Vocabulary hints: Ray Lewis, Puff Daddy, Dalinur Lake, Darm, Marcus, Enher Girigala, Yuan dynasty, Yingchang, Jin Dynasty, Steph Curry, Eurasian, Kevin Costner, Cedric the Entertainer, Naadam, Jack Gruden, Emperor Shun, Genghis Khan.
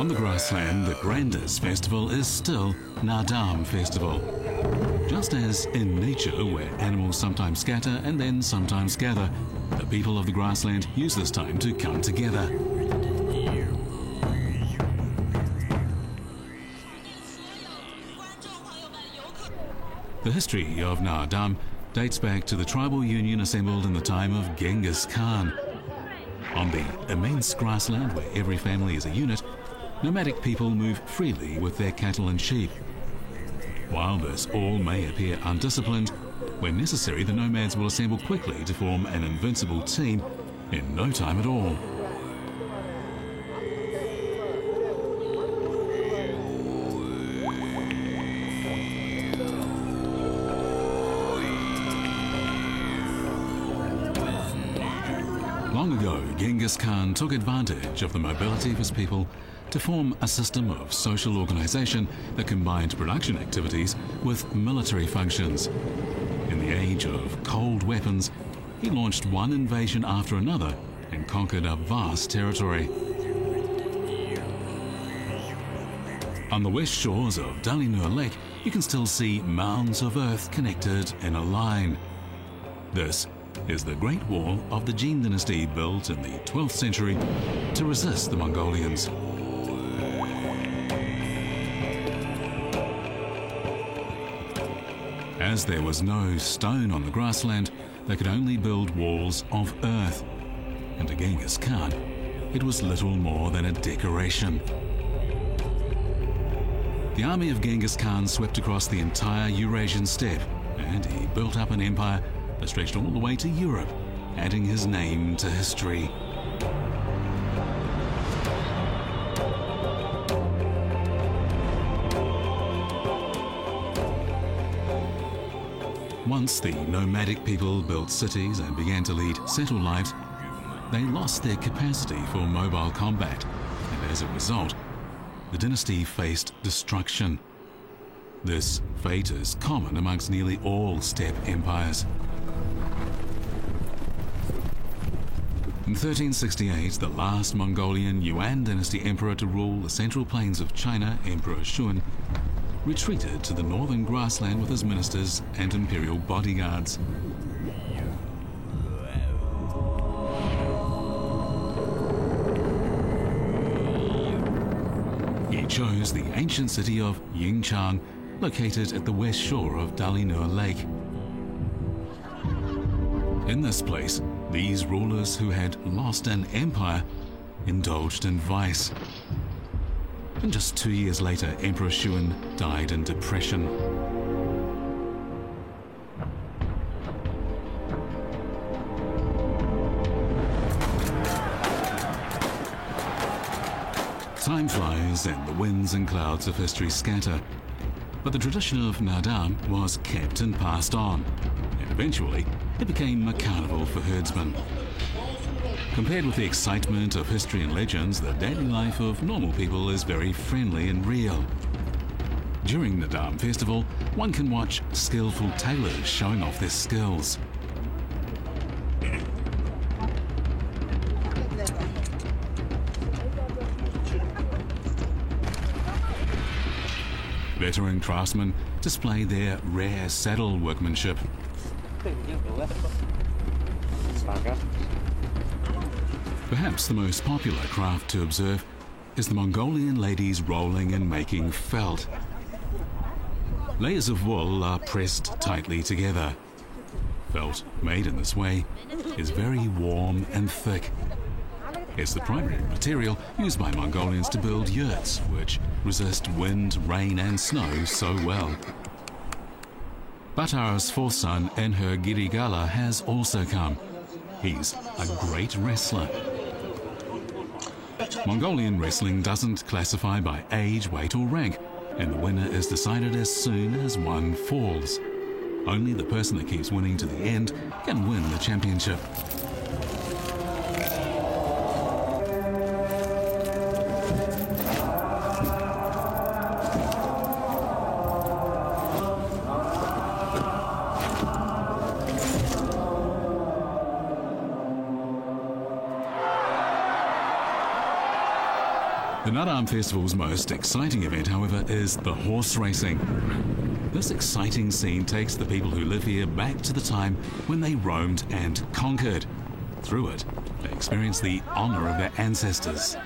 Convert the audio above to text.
On the grassland, the grandest festival is still Naadam festival. Just as in nature, where animals sometimes scatter and then sometimes gather, the people of the grassland use this time to come together. The history of Naadam dates back to the tribal union assembled in the time of Genghis Khan. On the immense grassland where every family is a unit, nomadic people move freely with their cattle and sheep. While this all may appear undisciplined, when necessary the nomads will assemble quickly to form an invincible team in no time at all. Long ago, Genghis Khan took advantage of the mobility of his people to form a system of social organization that combined production activities with military functions. In the age of cold weapons, he launched one invasion after another and conquered a vast territory. On the west shores of Dalinur Lake, you can still see mounds of earth connected in a line. This is the Great Wall of the Jin Dynasty, built in the 12th century to resist the Mongolians. As there was no stone on the grassland, they could only build walls of earth. And to Genghis Khan, it was little more than a decoration. The army of Genghis Khan swept across the entire Eurasian steppe, and he built up an empire that stretched all the way to Europe, adding his name to history. Once the nomadic people built cities and began to lead settled lives, they lost their capacity for mobile combat, and as a result, the dynasty faced destruction. This fate is common amongst nearly all steppe empires. In 1368, the last Mongolian Yuan dynasty emperor to rule the central plains of China, Emperor Shun, retreated to the northern grassland with his ministers and imperial bodyguards. He chose the ancient city of Yingchang, located at the west shore of Dalinur Lake. In this place, these rulers who had lost an empire indulged in vice. And just 2 years later, Emperor Shun died in depression. Time flies and the winds and clouds of history scatter. But the tradition of Naadam was kept and passed on, and eventually it became a carnival for herdsmen. Compared with the excitement of history and legends, the daily life of normal people is very friendly and real. During the Darm festival, one can watch skillful tailors showing off their skills. Veteran craftsmen display their rare saddle workmanship. Perhaps the most popular craft to observe is the Mongolian ladies rolling and making felt. Layers of wool are pressed tightly together. Felt made in this way is very warm and thick. It's the primary material used by Mongolians to build yurts, which resist wind, rain and snow so well. Batara's fourth son, Enher Girigala, has also come. He's a great wrestler. Mongolian wrestling doesn't classify by age, weight or rank, and the winner is decided as soon as one falls. Only the person that keeps winning to the end can win the championship. The Naadam Festival's most exciting event, however, is the horse racing. This exciting scene takes the people who live here back to the time when they roamed and conquered. Through it, they experience the honour of their ancestors.